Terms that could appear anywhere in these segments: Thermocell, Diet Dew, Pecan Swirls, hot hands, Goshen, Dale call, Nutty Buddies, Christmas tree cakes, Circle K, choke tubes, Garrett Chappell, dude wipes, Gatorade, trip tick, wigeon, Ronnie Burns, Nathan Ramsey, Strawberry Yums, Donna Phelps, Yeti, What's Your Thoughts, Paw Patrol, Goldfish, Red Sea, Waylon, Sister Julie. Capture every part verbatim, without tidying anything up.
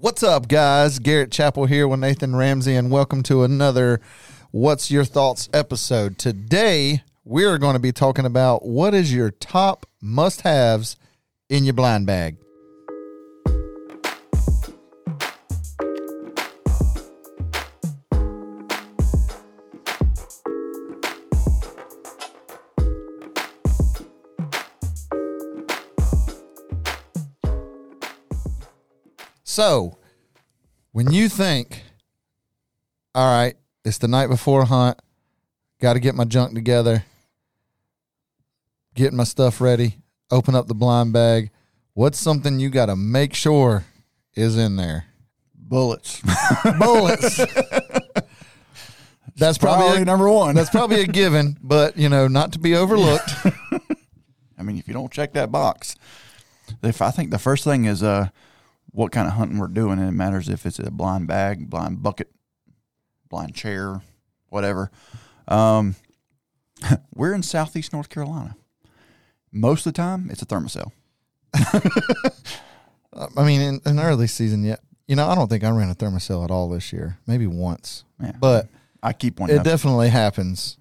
What's up, guys? Garrett Chappell here with Nathan Ramsey, and welcome to another What's Your Thoughts episode. Today, we're going to be talking about what is your top must-haves in your blind bag. So, when you think, all right, it's the night before a hunt, got to get my junk together, get my stuff ready, open up the blind bag, what's something you got to make sure is in there? Bullets. Bullets. That's probably, probably a, number one. That's probably a given, but, you know, not to be overlooked. I mean, if you don't check that box, if I think the first thing is... uh. what kind of hunting we're doing, and it matters if it's a blind bag, blind bucket, blind chair, whatever. Um, we're in southeast North Carolina. Most of the time, it's a Thermocell. I mean, in, in early season, yeah. You know, I don't think I ran a Thermocell at all this year. Maybe once. Yeah. But I keep one. It definitely happens.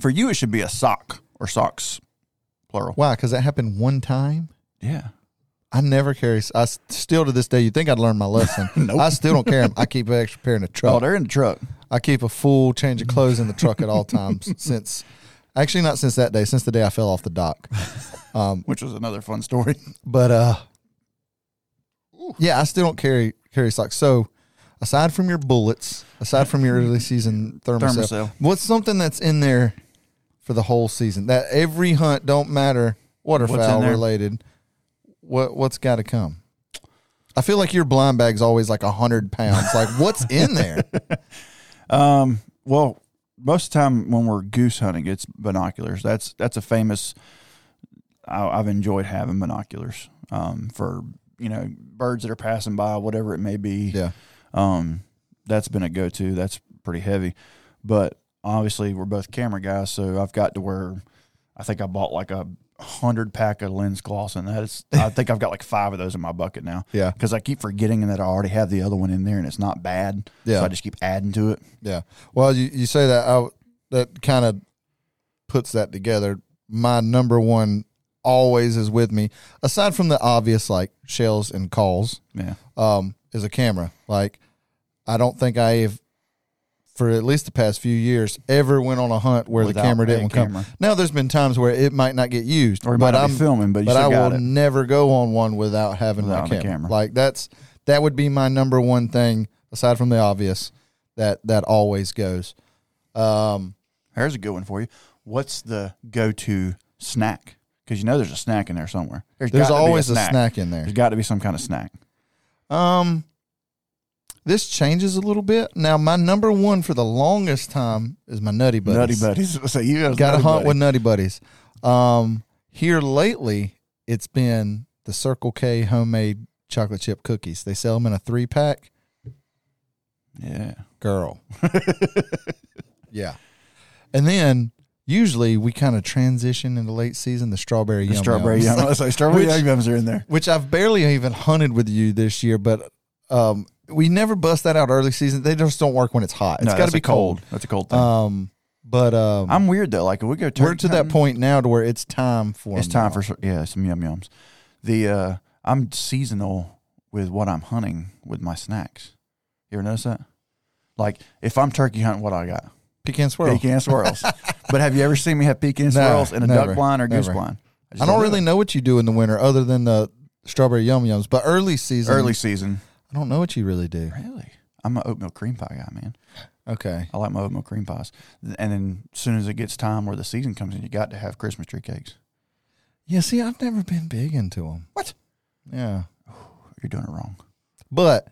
For you, it should be a sock or socks, plural. Why? Because that happened one time? Yeah. I never carry. I still to this day. You think I'd learned my lesson? Nope. I still don't carry them. I keep an extra pair in the truck. Oh, they're in the truck. I keep a full change of clothes in the truck at all times. Since, actually, not since that day. Since the day I fell off the dock, um, which was another fun story. But uh, yeah, I still don't carry carry socks. So, aside from your bullets, aside from your early season Thermocell, Thermocell. What's something that's in there for the whole season? That every hunt, don't matter waterfowl related. What, what's got to come? I feel like your blind bag's always like one hundred pounds. Like, what's in there? um, well, most of the time when we're goose hunting, it's binoculars. That's that's a famous I, – I've enjoyed having binoculars um, for, you know, birds that are passing by, whatever it may be. Yeah. Um, that's been a go-to. That's pretty heavy. But obviously we're both camera guys, so I've got to where I think I bought like a – hundred pack of lens gloss, and that is, I think I've got like five of those in my bucket now. Yeah, because I keep forgetting that I already have the other one in there, and it's not bad. Yeah, so I just keep adding to it. Yeah. Well, you, you say that I, that kind of puts that together. My number one always is with me, aside from the obvious like shells and calls. Yeah. Um, is a camera. Like, I don't think I have, for at least the past few years, ever went on a hunt where Without the camera didn't camera. come. Now, there's been times where it might not get used, or it but might I'm be filming, but, you but I will it. never go on one without having without my camera. camera. Like that's that would be my number one thing aside from the obvious that that always goes. Um, Here's a good one for you. What's the go-to snack? Because you know there's a snack in there somewhere. There's, there's always a snack. a snack in there. There's got to be some kind of snack. Um. This changes a little bit. Now, my number one for the longest time is my Nutty Buddies. Nutty Buddies. So you got to hunt buddy. with Nutty Buddies. Um, here lately, it's been the Circle K homemade chocolate chip cookies. They sell them in a three-pack. Yeah. Girl. Yeah. And then... usually, we kind of transition into late season, the Strawberry Yums. The Strawberry Yums. So Strawberry Yums are in there. Which I've barely even hunted with you this year, but um, we never bust that out early season. They just don't work when it's hot. It's no, got to be cold. cold. That's a cold thing. Um, but um, I'm weird, though. Like, we go turkey We're to hunting, that point now to where it's time for It's time now. for, yeah, some Yum Yums. The, uh, I'm seasonal with what I'm hunting with my snacks. You ever notice that? Like, if I'm turkey hunting, what I got? Pecan Swirls. Pecan Swirls. But have you ever seen me have pecan swirls no, in a never, duck blind or never. goose blind? I, I don't really know what you do in the winter other than the Strawberry Yum Yums, but early season. Early season. I don't know what you really do. Really? I'm an oatmeal cream pie guy, man. Okay. I like my oatmeal cream pies. And then as soon as it gets time where the season comes in, you got to have Christmas tree cakes. Yeah, see, I've never been big into them. What? Yeah. You're doing it wrong. But,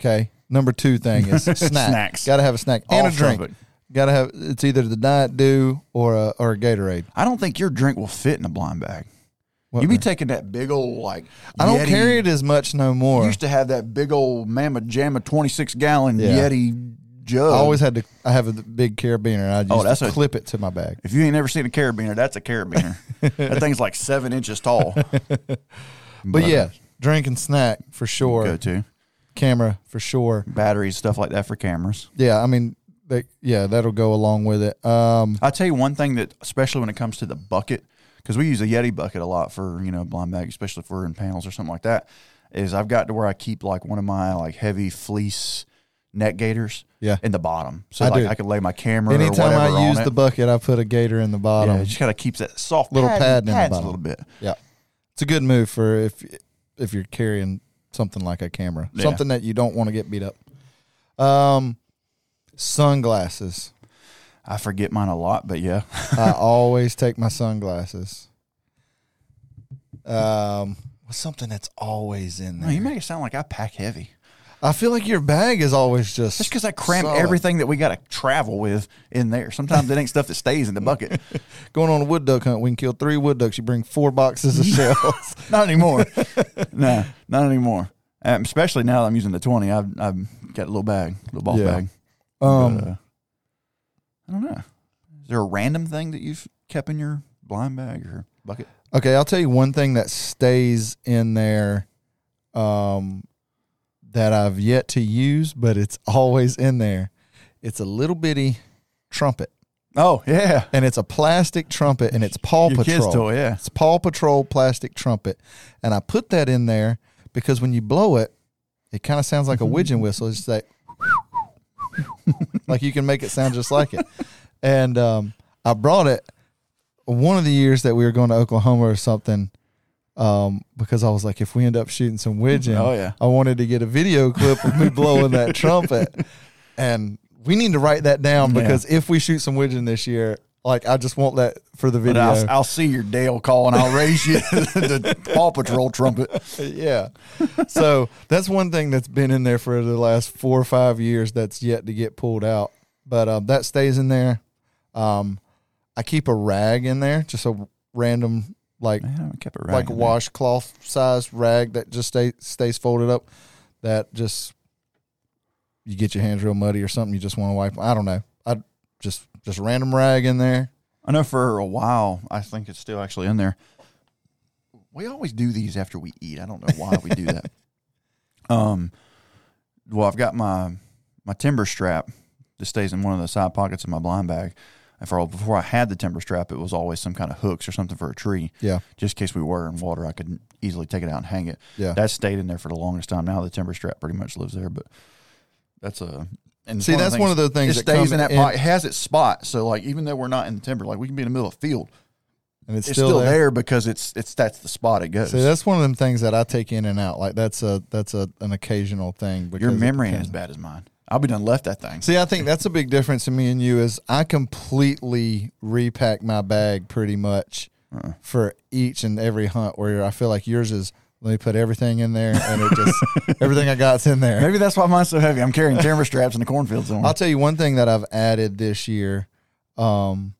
okay, number two thing is snacks. Snacks. Got to have a snack and All a drink. Perfect. Gotta have it's either the Diet Dew or a or a Gatorade. I don't think your drink will fit in a blind bag. What you be drink? taking that big old like. Yeti. I don't carry it as much no more. You used to have that big old Mama Jamma twenty six gallon yeah. Yeti jug. I always had to. I have a big carabiner. I just oh, that's to a, clip it to my bag. If you ain't never seen a carabiner, that's a carabiner. That thing's like seven inches tall. but, but yeah, drink and snack for sure. Go to camera for sure. Batteries, stuff like that for cameras. Yeah, I mean, they, yeah, that'll go along with it. Um, I'll tell you one thing that, especially when it comes to the bucket, because we use a Yeti bucket a lot for, you know, blind bag, especially if we're in panels or something like that, is I've got to where I keep like one of my like heavy fleece neck gaiters yeah. in the bottom. So I like do. I can lay my camera anytime or whatever I use on the it. Bucket, I put a gaiter in the bottom. Yeah, just kind of keeps that soft little pad in the bottom a little bit. Yeah. It's a good move for if if you're carrying something like a camera, yeah. something that you don't want to get beat up. Um, sunglasses. I forget mine a lot, but yeah. I always take my sunglasses. Um, what's something that's always in there? No, you make it sound like I pack heavy. I feel like your bag is always just... That's because I crammed solid. Everything that we got to travel with in there. Sometimes it ain't stuff that stays in the bucket. Going on a wood duck hunt, we can kill three wood ducks. You bring four boxes of shells. Not anymore. No, not anymore. Um, especially now that I'm using the twenty. I've, I've got a little bag, a little ball yeah. bag. Um, but, uh, I don't know. Is there a random thing that you've kept in your blind bag or bucket? Okay, I'll tell you one thing that stays in there. Um... that I've yet to use, but it's always in there. It's a little bitty trumpet. Oh, yeah. And it's a plastic trumpet, and it's Paw Patrol. Your kid's toy, yeah. It's Paw Patrol plastic trumpet. And I put that in there because when you blow it, it kind of sounds like a wigeon whistle. It's like, like you can make it sound just like it. And um, I brought it one of the years that we were going to Oklahoma or something, Um, because I was like, if we end up shooting some wigeon, oh, yeah. I wanted to get a video clip of me blowing that trumpet. And we need to write that down because yeah. if we shoot some wigeon this year, like I just want that for the video. I'll, I'll see your Dale call and I'll raise you the Paw Patrol trumpet. Yeah. So that's one thing that's been in there for the last four or five years that's yet to get pulled out. But um, that stays in there. Um, I keep a rag in there, just a random like Man, kept a like a washcloth size rag that just stay, stays folded up, that just you get your hands real muddy or something, you just want to wipe. I don't know. I just just random rag in there. I know for a while, I think it's still actually in there. We always do these after we eat. I don't know why we do that. Um, well, I've got my my timber strap that stays in one of the side pockets of my blind bag. And for all, before I had the timber strap, it was always some kind of hooks or something for a tree. Yeah. Just in case we were in water, I could easily take it out and hang it. Yeah. That stayed in there for the longest time. Now the timber strap pretty much lives there, but that's a. And see, that's one of the things. It stays in that pot. It has its spot. So, like, even though we're not in the timber, like we can be in the middle of a field, and it's, it's still, still there. there because it's it's that's the spot it goes. So that's one of them things that I take in and out. Like that's a that's a an occasional thing. Your memory ain't as bad as mine. I'll be done left that thing. See, I think that's a big difference in me and you is I completely repack my bag pretty much uh-uh. for each and every hunt, where I feel like yours is, let me put everything in there, and it just, everything I got's in there. Maybe that's why mine's so heavy. I'm carrying timber straps in the cornfield somewhere. I'll tell you one thing that I've added this year. Um,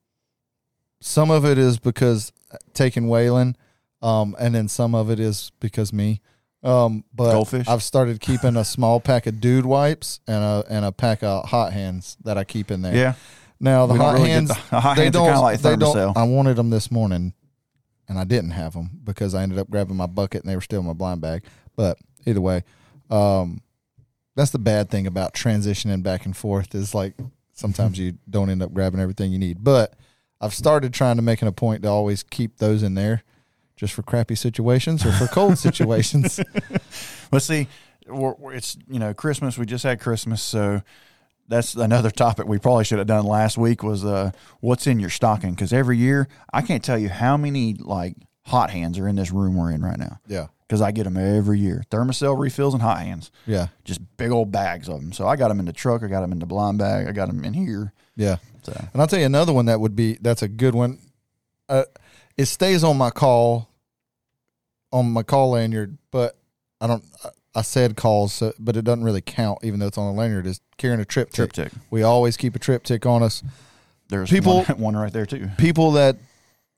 some of it is because taking Waylon, um, and then some of it is because me. Um, but Goldfish. I've started keeping a small pack of Dude Wipes and a and a pack of Hot Hands that I keep in there. Yeah. Now the hot, really hands, the hot hands, they don't. Are like they don't. I wanted them this morning, and I didn't have them because I ended up grabbing my bucket and they were still in my blind bag. But either way, um, that's the bad thing about transitioning back and forth is like sometimes you don't end up grabbing everything you need. But I've started trying to make it a point to always keep those in there. Just for crappy situations or for cold situations. Well, see, we're, we're, it's, you know, Christmas. We just had Christmas, so that's another topic we probably should have done last week was uh, what's in your stocking. Because every year, I can't tell you how many, like, Hot Hands are in this room we're in right now. Yeah. Because I get them every year. Thermocell refills and Hot Hands. Yeah. Just big old bags of them. So I got them in the truck. I got them in the blind bag. I got them in here. Yeah. So. And I'll tell you another one that would be, that's a good one. Uh It stays on my call, on my call lanyard, but I don't. I said calls, so, but it doesn't really count, even though it's on the lanyard. Is carrying a trip tick. Trip tick. We always keep a trip tick on us. There's people one, one right there too. People that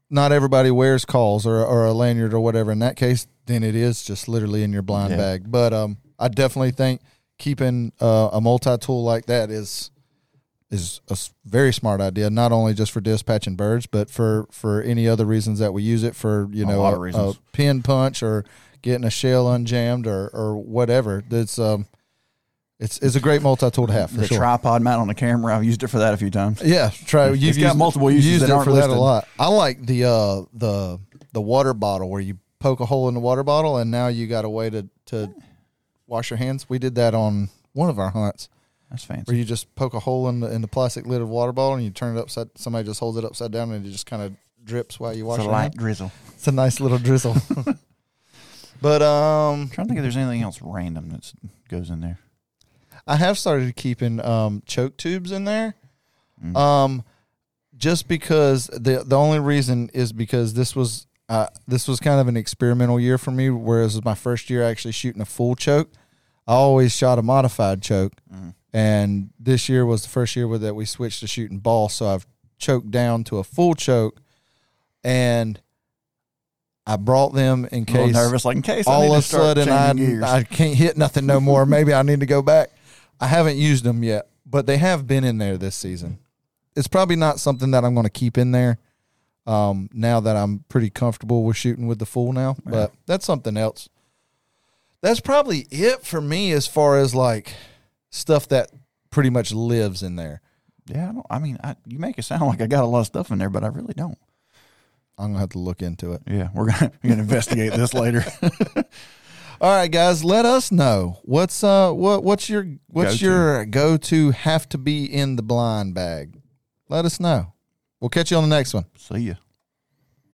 not everybody wears calls or or a lanyard or whatever. In that case, then it is just literally in your blind yeah. bag. But um, I definitely think keeping uh, a multi-tool like that is. is a very smart idea, not only just for dispatching birds, but for, for any other reasons that we use it for, you know, a, a, a pin punch or getting a shell unjammed or, or whatever. That's um, it's it's a great multi-tool to have. For the sure. tripod mount on the camera, I've used it for that a few times. Yeah, try. You've it's got multiple uses. Used that it aren't for listed. That a lot. I like the uh, the the water bottle where you poke a hole in the water bottle and now you got a way to to wash your hands. We did that on one of our hunts. That's fancy. Where you just poke a hole in the in the plastic lid of water bottle and you turn it upside. Somebody just holds it upside down and it just kind of drips while you wash it. It's a light hand. Drizzle. It's a nice little drizzle. But um, I'm trying to think if there's anything else random that goes in there. I have started keeping um, choke tubes in there, mm-hmm. um, just because the the only reason is because this was uh, this was kind of an experimental year for me. Whereas it was my first year actually shooting a full choke. I always shot a modified choke. Mm-hmm. And this year was the first year that we switched to shooting ball, so I've choked down to a full choke, and I brought them in case. I'm nervous, like in case all of a sudden I I can't hit nothing no more. Maybe I need to go back. I haven't used them yet, but they have been in there this season. It's probably not something that I'm going to keep in there um, now that I'm pretty comfortable with shooting with the full now, yeah. But that's something else. That's probably it for me as far as like – stuff that pretty much lives in there. Yeah, I, don't, I mean, I, you make it sound like I got a lot of stuff in there, but I really don't. I'm going to have to look into it. Yeah, we're going to investigate this later. All right, guys, let us know. What's uh what what's your what's go-to. your go-to have to be in the blind bag? Let us know. We'll catch you on the next one. See ya.